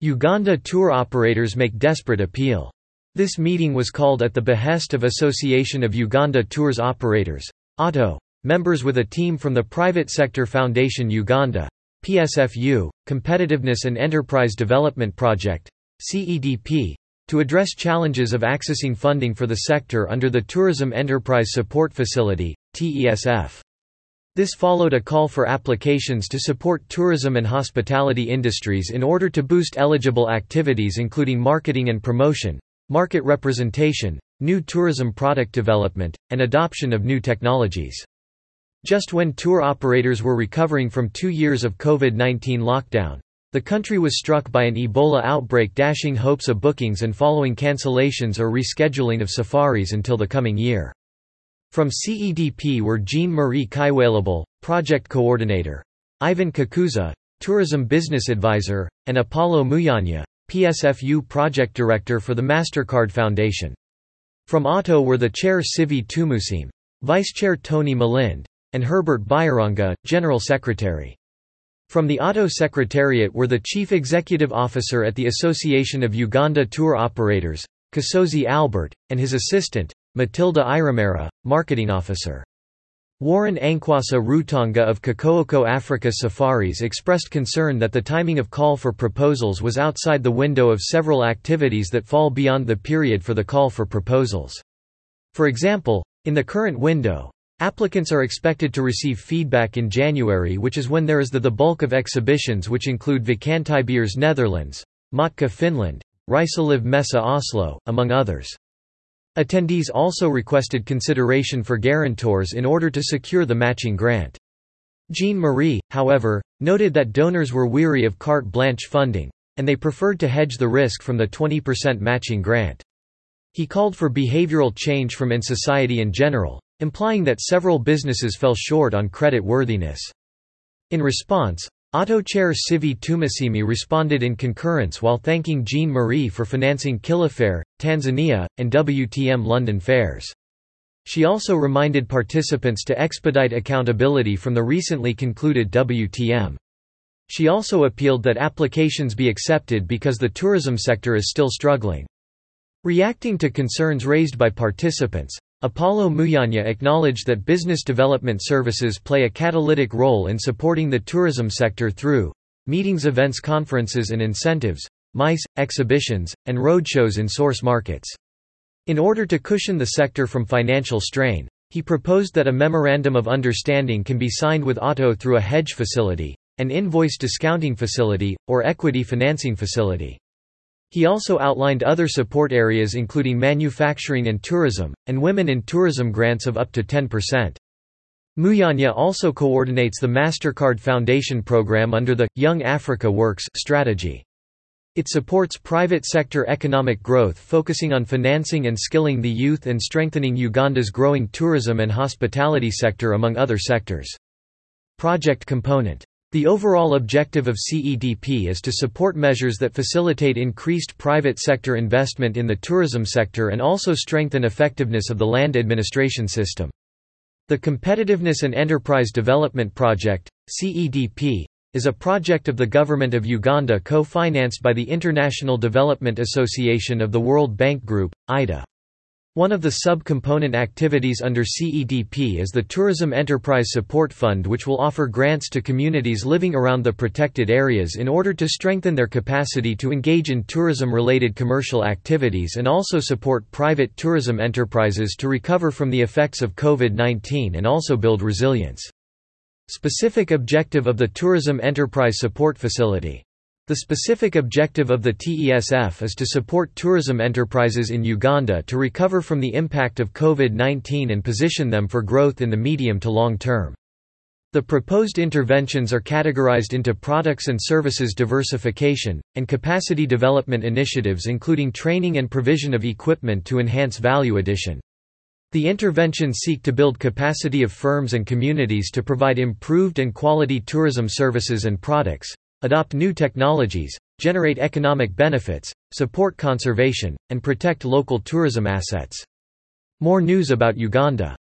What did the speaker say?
Uganda tour operators make desperate appeal. This meeting was called at the behest of Association of Uganda Tour Operators (AUTO) members with a team from the Private Sector Foundation Uganda, PSFU, Competitiveness and Enterprise Development Project (CEDP) to address challenges of accessing funding for the sector under the Tourism Enterprise Support Facility (TESF). This followed a call for applications to support tourism and hospitality industries in order to boost eligible activities including marketing and promotion, market representation, new tourism product development, and adoption of new technologies. Just when tour operators were recovering from 2 years of COVID-19 lockdown, the country was struck by an Ebola outbreak, dashing hopes of bookings and following cancellations or rescheduling of safaris until the coming year. From CEDP were Jean-Marie Kaiwalable, Project Coordinator, Ivan Kakuza, Tourism Business Advisor, and Apollo Muyanya, PSFU Project Director for the MasterCard Foundation. From AUTO were the Chair Sivy Tumusiime, Vice Chair Tony Malind, and Herbert Bayaranga, General Secretary. From the AUTO Secretariat were the Chief Executive Officer at the Association of Uganda Tour Operators, Kasozi Albert, and his assistant, Matilda Iramera, Marketing Officer. Warren Ankwasa Rutonga of Kokooko Africa Safaris expressed concern that the timing of call for proposals was outside the window of several activities that fall beyond the period for the call for proposals. For example, in the current window, applicants are expected to receive feedback in January, which is when there is the bulk of exhibitions, which include Vakantibiers Netherlands, Matka Finland, Ryseliv Mesa Oslo, among others. Attendees also requested consideration for guarantors in order to secure the matching grant. Jean-Marie, however, noted that donors were weary of carte blanche funding, and they preferred to hedge the risk from the 20% matching grant. He called for behavioral change from in society in general, implying that several businesses fell short on credit worthiness. In response, AUTO Chair Sivy Tumusiime responded in concurrence while thanking Jean-Marie for financing Killifair, Tanzania, and WTM London fairs. She also reminded participants to expedite accountability from the recently concluded WTM. She also appealed that applications be accepted because the tourism sector is still struggling. Reacting to concerns raised by participants, Apollo Muyanya acknowledged that business development services play a catalytic role in supporting the tourism sector through meetings, events, conferences and incentives, Mice, exhibitions, and roadshows in source markets. In order to cushion the sector from financial strain, he proposed that a memorandum of understanding can be signed with AUTO through a hedge facility, an invoice discounting facility, or equity financing facility. He also outlined other support areas including manufacturing and tourism, and women in tourism grants of up to 10%. Muyanya also coordinates the MasterCard Foundation program under the Young Africa Works strategy. It supports private sector economic growth, focusing on financing and skilling the youth and strengthening Uganda's growing tourism and hospitality sector, among other sectors. Project component. The overall objective of CEDP is to support measures that facilitate increased private sector investment in the tourism sector and also strengthen effectiveness of the land administration system. The Competitiveness and Enterprise Development Project, CEDP, is a project of the Government of Uganda co-financed by the International Development Association of the World Bank Group, IDA. One of the sub-component activities under CEDP is the Tourism Enterprise Support Fund, which will offer grants to communities living around the protected areas in order to strengthen their capacity to engage in tourism-related commercial activities and also support private tourism enterprises to recover from the effects of COVID-19 and also build resilience. Specific objective of the Tourism Enterprise Support Facility. The specific objective of the TESF is to support tourism enterprises in Uganda to recover from the impact of COVID-19 and position them for growth in the medium to long term. The proposed interventions are categorized into products and services diversification, and capacity development initiatives including training and provision of equipment to enhance value addition. The interventions seek to build capacity of firms and communities to provide improved and quality tourism services and products, adopt new technologies, generate economic benefits, support conservation, and protect local tourism assets. More news about Uganda.